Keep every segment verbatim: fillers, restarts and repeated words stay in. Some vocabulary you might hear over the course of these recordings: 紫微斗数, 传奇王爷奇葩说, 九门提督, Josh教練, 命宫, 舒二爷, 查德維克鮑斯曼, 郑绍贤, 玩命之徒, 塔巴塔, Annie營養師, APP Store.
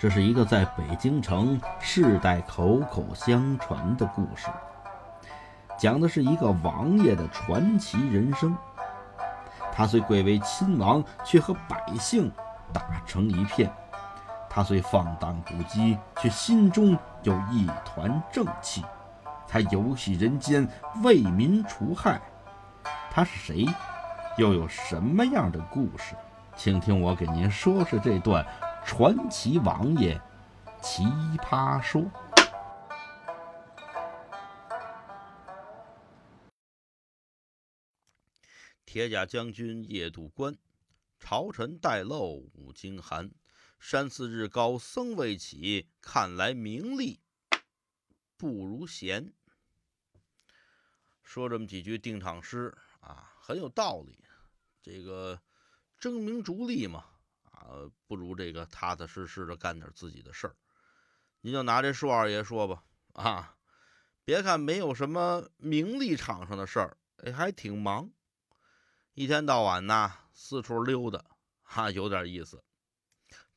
这是一个在北京城世代口口相传的故事，讲的是一个王爷的传奇人生。他虽贵为亲王，却和百姓打成一片；他虽放荡不羁，却心中有一团正气。他游戏人间，为民除害。他是谁？又有什么样的故事？请听我给您说说这段传奇王爷奇葩说。铁甲将军夜渡关，朝臣待漏五经寒。山寺日高僧未起，看来名利不如闲。说这么几句定场诗啊，很有道理。这个争名逐利嘛，啊，不如这个踏踏实实的干点自己的事儿。您就拿这硕二爷说吧，啊，别看没有什么名利场上的事儿，哎，还挺忙，一天到晚呢四处溜达，哈、啊，有点意思。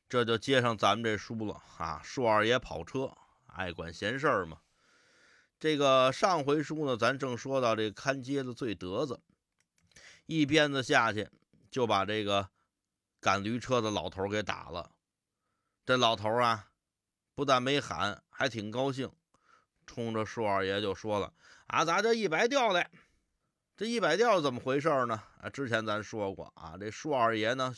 这就接上咱们这书了啊，硕二爷跑车，爱管闲事儿嘛。这个上回书呢，咱正说到这看街的最得子，一鞭子下去就把这个赶驴车的老头给打了。这老头啊，不但没喊，还挺高兴，冲着硕二爷就说了：“啊，咱这一百吊嘞！这一百吊怎么回事呢？啊，之前咱说过啊，这硕二爷呢，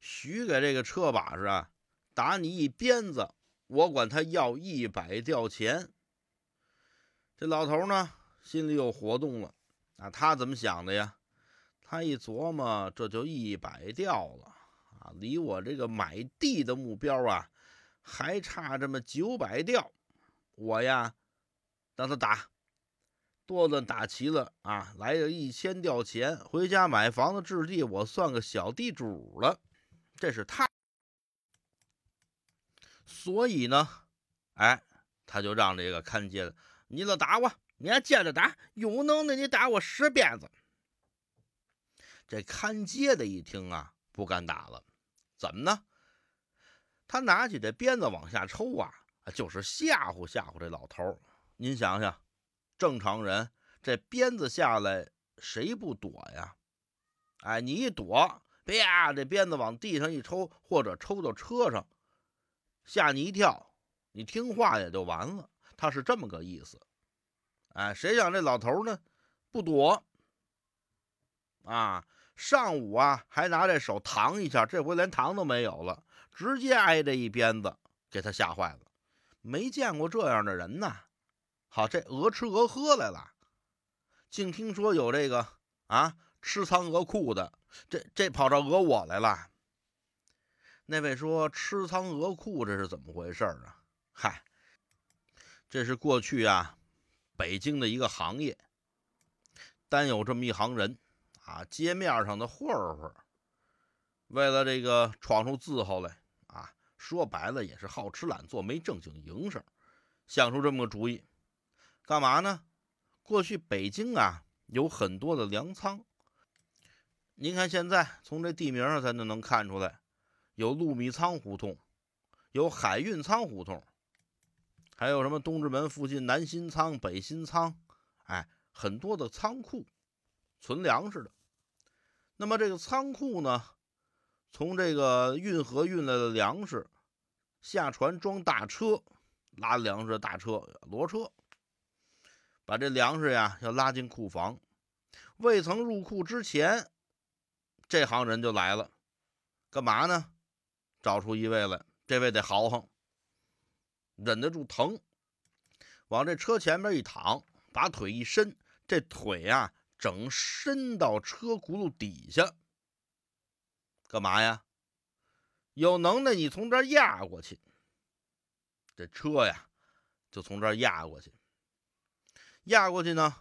许给这个车把式啊，打你一鞭子，我管他要一百吊钱。”这老头呢，心里有活动了啊，他怎么想的呀？他一琢磨，这就一百吊了啊，离我这个买地的目标啊，还差这么九百吊。我呀，让他打，多的打齐了啊，来个一千吊钱，回家买房子置地，我算个小地主了。这是他，所以呢，哎，他就让这个看街的，你老打我，你还接着打，有能耐你打我十鞭子。这看街的一听啊，不敢打了，怎么呢？他拿起这鞭子往下抽啊，就是吓唬吓唬这老头。您想想，正常人这鞭子下来谁不躲呀？哎，你一躲，啪，这鞭子往地上一抽，或者抽到车上，吓你一跳，你听话也就完了。他是这么个意思。哎，谁想这老头呢，不躲啊，上午啊还拿这手搪一下，这回连搪都没有了，直接挨这一鞭子，给他吓坏了。没见过这样的人呢。好，这鹅吃鹅喝来了，竟听说有这个啊吃仓鹅库的，这这跑着讹我来了。那位说吃仓鹅库这是怎么回事啊？嗨，这是过去啊北京的一个行业，单有这么一行人啊，街面上的混混为了这个闯出字号来啊，说白了也是好吃懒做，没正经营生，想出这么个主意，干嘛呢？过去北京啊有很多的粮仓，您看现在从这地名上才能看出来，有陆米仓胡同，有海运仓胡同，还有什么东直门附近南新仓、北新仓，哎，很多的仓库存粮食的。那么这个仓库呢，从这个运河运来的粮食下船装大车，拉粮食的大车骡车，把这粮食呀要拉进库房。未曾入库之前，这行人就来了，干嘛呢？找出一位来，这位得豪横，忍得住疼，往这车前面一躺，把腿一伸，这腿啊整伸到车轱辘底下，干嘛呀？有能耐你从这儿压过去。这车呀就从这儿压过去，压过去呢，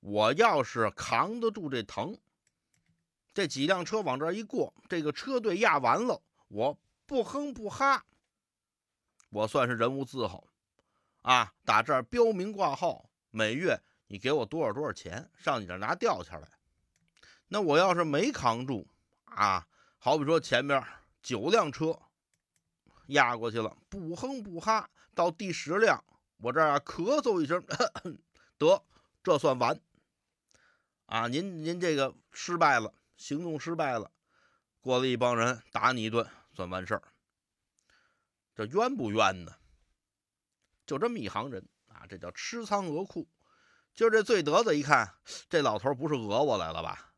我要是扛得住这疼，这几辆车往这儿一过，这个车队压完了，我不哼不哈，我算是人物字号啊，打这儿标明挂号，每月你给我多少多少钱，上你这拿吊钱来。那我要是没扛住啊，好比说前面九辆车压过去了，不哼不哈。到第十辆，我这儿啊咳嗽一声，咳咳得，这算完啊！您您这个失败了，行动失败了。过来一帮人打你一顿，算完事儿。这冤不冤呢？就这么一行人啊，这叫吃仓讹库。今儿这罪得子一看，这老头不是讹我来了吧？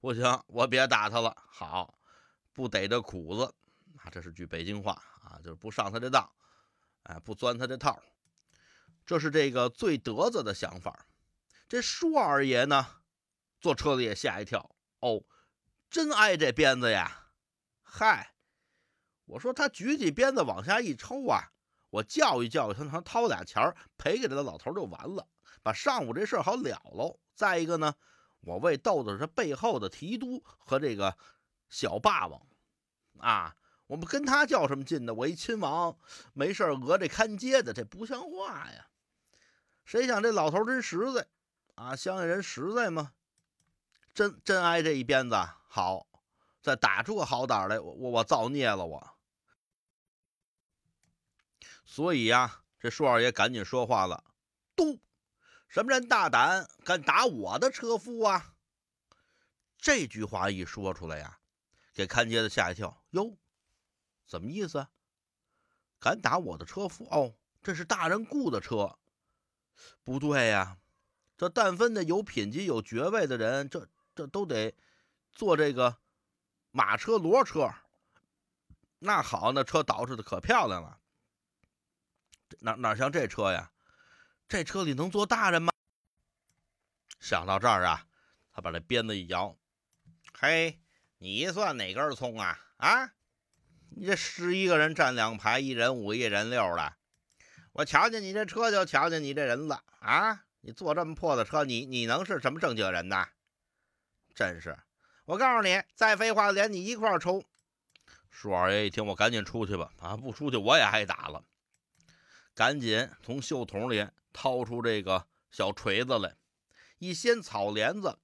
不行，我别打他了。好，不逮这苦子啊，这是句北京话啊，就是不上他这当，哎，不钻他这套。这是这个罪得子的想法。这舒二爷呢，坐车里也吓一跳，哦，真挨这鞭子呀！嗨，我说他举起鞭子往下一抽啊，我教育教育他，他掏俩钱赔给这老头就完了，把上午这事儿好了喽。再一个呢，我为豆子这背后的提督和这个小霸王啊，我们跟他较什么劲呢？我一亲王没事讹这看街的，这不像话呀！谁想这老头真实在啊，乡下人实在吗？真真挨这一鞭子，好，再打出个好歹来，我我我造孽了我。所以呀、啊，这舒二爷赶紧说话了：“都，什么人大胆敢打我的车夫啊？”这句话一说出来呀、啊，给看街的吓一跳。哟，怎么意思、啊？敢打我的车夫？哦，这是大人雇的车，不对呀、啊。这但分的有品级、有爵位的人，这这都得坐这个马车、骡车。那好，那车捯饬的可漂亮了，哪哪像这车呀？这车里能坐大人吗？想到这儿啊，他把这鞭子一摇，嘿，你算哪根葱啊？啊，你这十一个人站两排，一人五，一人六了，我瞧见你这车就瞧见你这人了啊！你坐这么破的车，你你能是什么正经人呐？真是！我告诉你，再废话连你一块儿抽。舒二爷一听，我赶紧出去吧！啊，不出去我也挨打了。赶紧从袖筒里掏出这个小锤子来，一掀草帘子。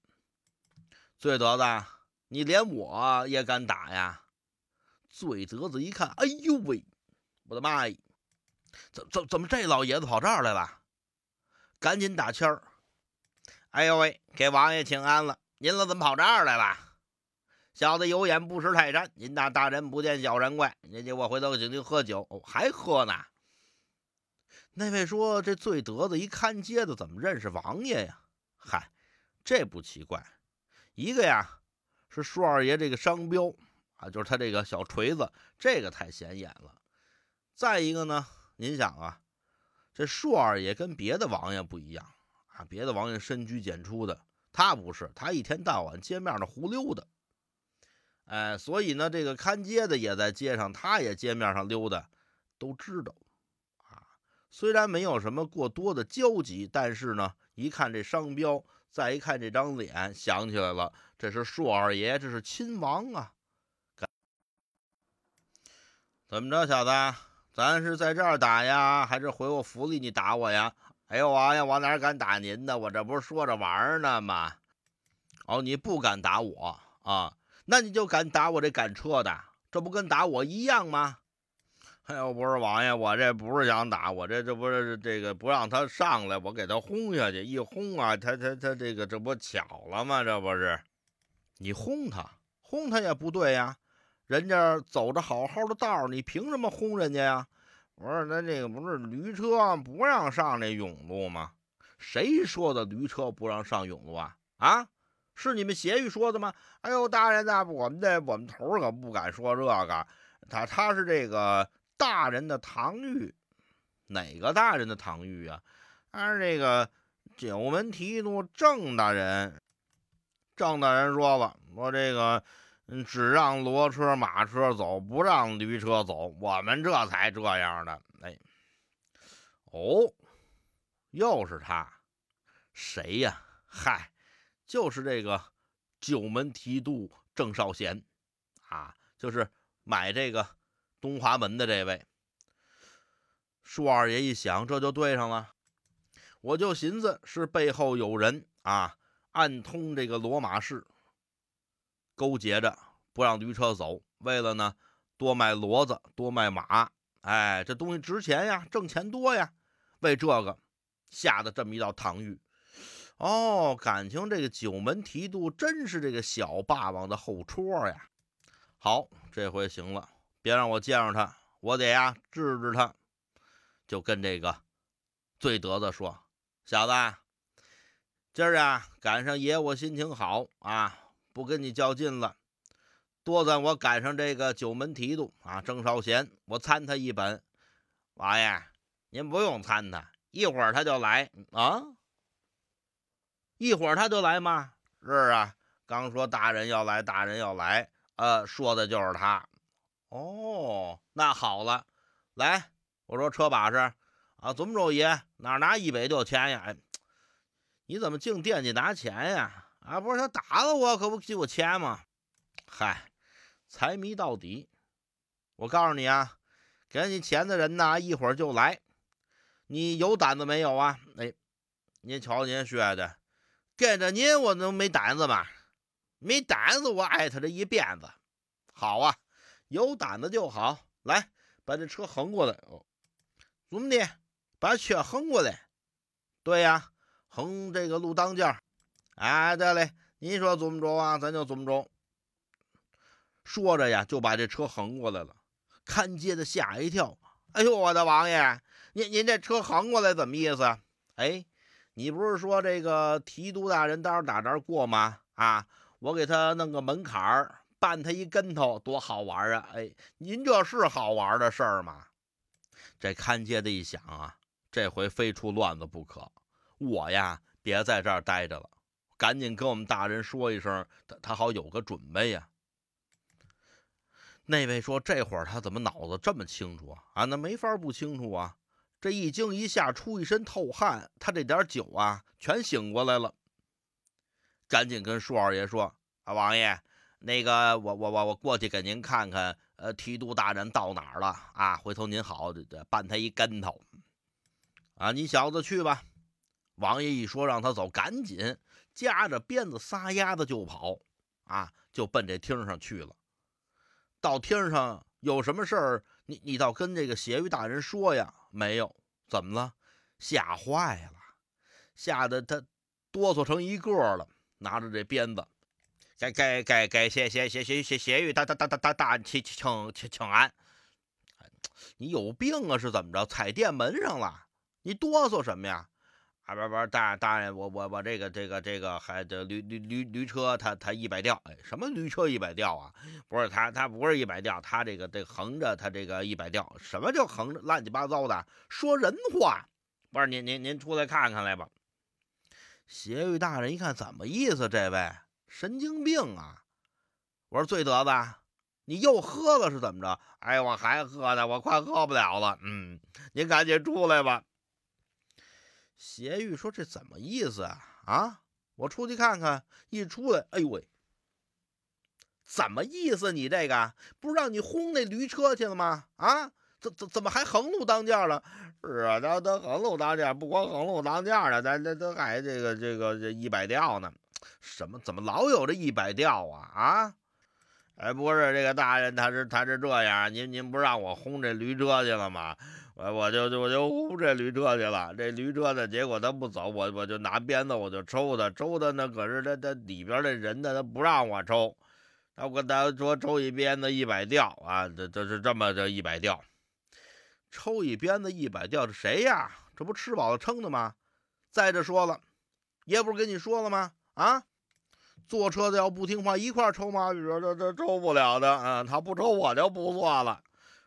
罪得子，你连我也敢打呀？罪得子一看，哎呦喂，我的妈呀！怎怎怎么这老爷子跑这儿来了？赶紧打签儿！哎呦喂，给王爷请安了！您了怎么跑这儿来了？小子有眼不识泰山，您那大人不见小人怪。您这我回头请您喝酒，哦，还喝呢？那位说这罪得子一看街的怎么认识王爷呀？嗨，这不奇怪。一个呀是舒二爷这个商标啊，就是他这个小锤子，这个太显眼了。再一个呢，您想啊。这舒二爷跟别的王爷不一样啊，别的王爷深居简出的，他不是，他一天到晚街面的胡溜达，哎，所以呢，这个看街的也在街上，他也街面上溜达，都知道啊。虽然没有什么过多的交集，但是呢，一看这商标，再一看这张脸，想起来了，这是舒二爷，这是亲王啊。怎么着，小子？咱是在这儿打呀，还是回我府里你打我呀？哎呦王爷，我哪敢打您呢？我这不是说着玩呢吗？哦，你不敢打我啊？那你就敢打我这赶车的，这不跟打我一样吗？哎呦，不是王爷，我这不是想打，我这这不是这个不让他上来，我给他轰下去，一轰啊，他他他这个这不巧了吗？这不是你轰他，轰他也不对呀。人家走着好好的道，你凭什么轰人家呀？我说那这个不是驴车不让上这甬路吗？谁说的驴车不让上甬路啊？啊，是你们协议说的吗？哎呦，大人呐，我们这我们头可不敢说这个，他他是这个大人的堂谕，哪个大人的堂谕啊？他是这个九门提督郑大人，郑大人说了，说这个。只让骡车马车走，不让驴车走，我们这才这样的。哎，哦，又是他，谁呀、啊？嗨，就是这个九门提督郑绍贤啊，就是买这个东华门的这位。舒二爷一想，这就对上了，我就寻思是背后有人啊，暗通这个罗马市。勾结着不让驴车走，为了呢多卖骡子多卖马哎，这东西值钱呀，挣钱多呀，为这个下的这么一道唐钰。哦，感情这个九门提督真是这个小霸王的后戳呀。好，这回行了，别让我见着他，我得呀治治他。就跟这个醉德子说，小子，今儿啊赶上爷我心情好啊，不跟你较劲了，多咱我赶上这个九门提督啊郑少贤，我参他一本。王爷您不用参他，一会儿他就来啊。一会儿他就来吗？是啊，刚说大人要来大人要来，呃说的就是他。哦，那好了，来，我说车把式啊，怎么着爷哪拿一百六千呀？哎，你怎么净惦记拿钱呀？啊，不是他打了我，可不给我钱吗？嗨，财迷到底。我告诉你啊，给你钱的人呢，一会儿就来。你有胆子没有啊？哎，您瞧您学的，跟着您我能没胆子吗？没胆子我爱他这一辫子。好啊，有胆子就好。来，把这车横过来。哦，怎么的？把车横过来？对呀，横这个路当间。哎，对嘞，您说怎么着啊？咱就怎么着。说着呀，就把这车横过来了。看街的吓一跳，哎呦，我的王爷，您您这车横过来怎么意思？哎，你不是说这个提督大人待会儿打这儿过吗？啊，我给他弄个门槛儿，绊他一跟头，多好玩啊！哎，您这是好玩的事儿吗？这看街的一想啊，这回非出乱子不可，我呀别在这儿待着了，赶紧跟我们大人说一声，他他好有个准备呀。那位说，这会儿他怎么脑子这么清楚啊？啊，那没法不清楚啊，这一惊一吓出一身透汗，他这点酒啊全醒过来了。赶紧跟舒二爷说，啊，王爷，那个我我我我过去给您看看，呃，提督大人到哪儿了啊？回头您好绊他一跟头。啊，你小子去吧。王爷一说让他走，赶紧夹着鞭子撒丫子就跑，啊，就奔这厅上去了。到厅上有什么事儿，你你倒跟这个协御大人说呀。没有，怎么了？吓坏了，吓得他哆嗦成一个了，拿着这鞭子。该该该该协协协协协协御大大大大大大请请请安。你有病啊？是怎么着？踩店门上了？你哆嗦什么呀？啊不不，大大人，我我我这个这个这个还这驴驴驴驴车他他一百吊，哎，什么驴车一百吊啊？不是他他不是一百吊，他这个这个、横着他这个一百吊，什么叫横着？乱七八糟的，说人话。不是您您您出来看看来吧。协御大人一看怎么意思？这位神经病啊！我说醉德子，你又喝了是怎么着？哎，我还喝呢，我快喝不了了。嗯，您赶紧出来吧。邪玉说：“这怎么意思啊？啊，我出去看看。一出来，哎呦喂，怎么意思？你这个不是让你轰那驴车去了吗？啊，怎怎怎么还横路当间了？是啊，他他横路当间，不光横路当间了，咱咱咱还这个这个这一百吊呢。什么？怎么老有这一百吊啊？啊，哎，不是这个大人，他是他是这样，您您不让我轰这驴车去了吗？”我我就就我就轰这驴车去了，这驴车呢，结果他不走，我我就拿鞭子我就抽他，抽他呢，可是他他里边的人呢，他不让我抽，他跟他说抽一鞭子一百吊啊，这这是这么这一百吊，抽一鞭子一百吊，这谁呀？这不吃饱了撑的吗？再者说了，爷不是跟你说了吗？啊，坐车的要不听话一块抽马比说这这抽不了的，啊，他不抽我就不错了，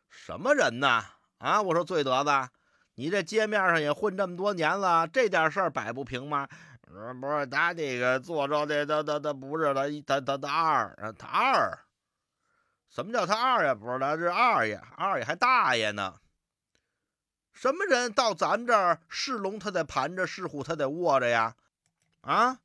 什么人呢？啊！我说醉德子，你这街面上也混这么多年了，这点事儿摆不平吗？呃、不是他这个坐着的，他他他不是他他他他二，他二，什么叫他二呀？不是他是二爷，二爷还大爷呢。什么人到咱这儿是龙他得盘着，是虎他得卧着呀？啊！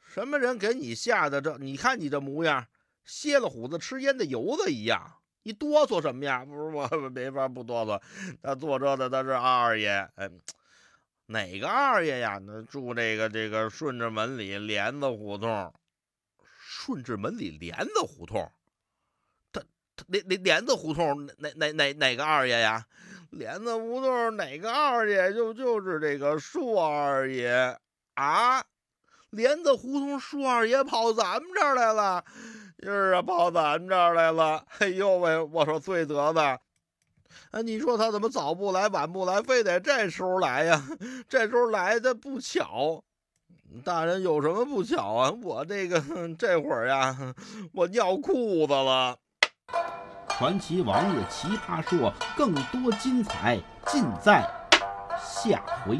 什么人给你吓得这？你看你这模样，歇了虎子吃烟的油子一样。你哆嗦什么呀？不是我没法不哆嗦，他坐车的他是二爷，哎，哪个二爷呀？那住这个这个顺治门里帘子胡同，顺治门里帘子胡同，他连连帘子胡同哪哪哪哪个二爷呀？帘子胡同哪个二爷？就就是这个树二爷啊！帘子胡同树二爷跑咱们这儿来了，就是啊，跑咱们这儿来了。哎呦喂，我说罪责的。啊，你说他怎么早不来晚不来，非得这时候来呀？这时候来的不巧，大人有什么不巧啊？我这个这会儿呀，我尿裤子了。传奇王爷奇葩说，更多精彩尽在下回。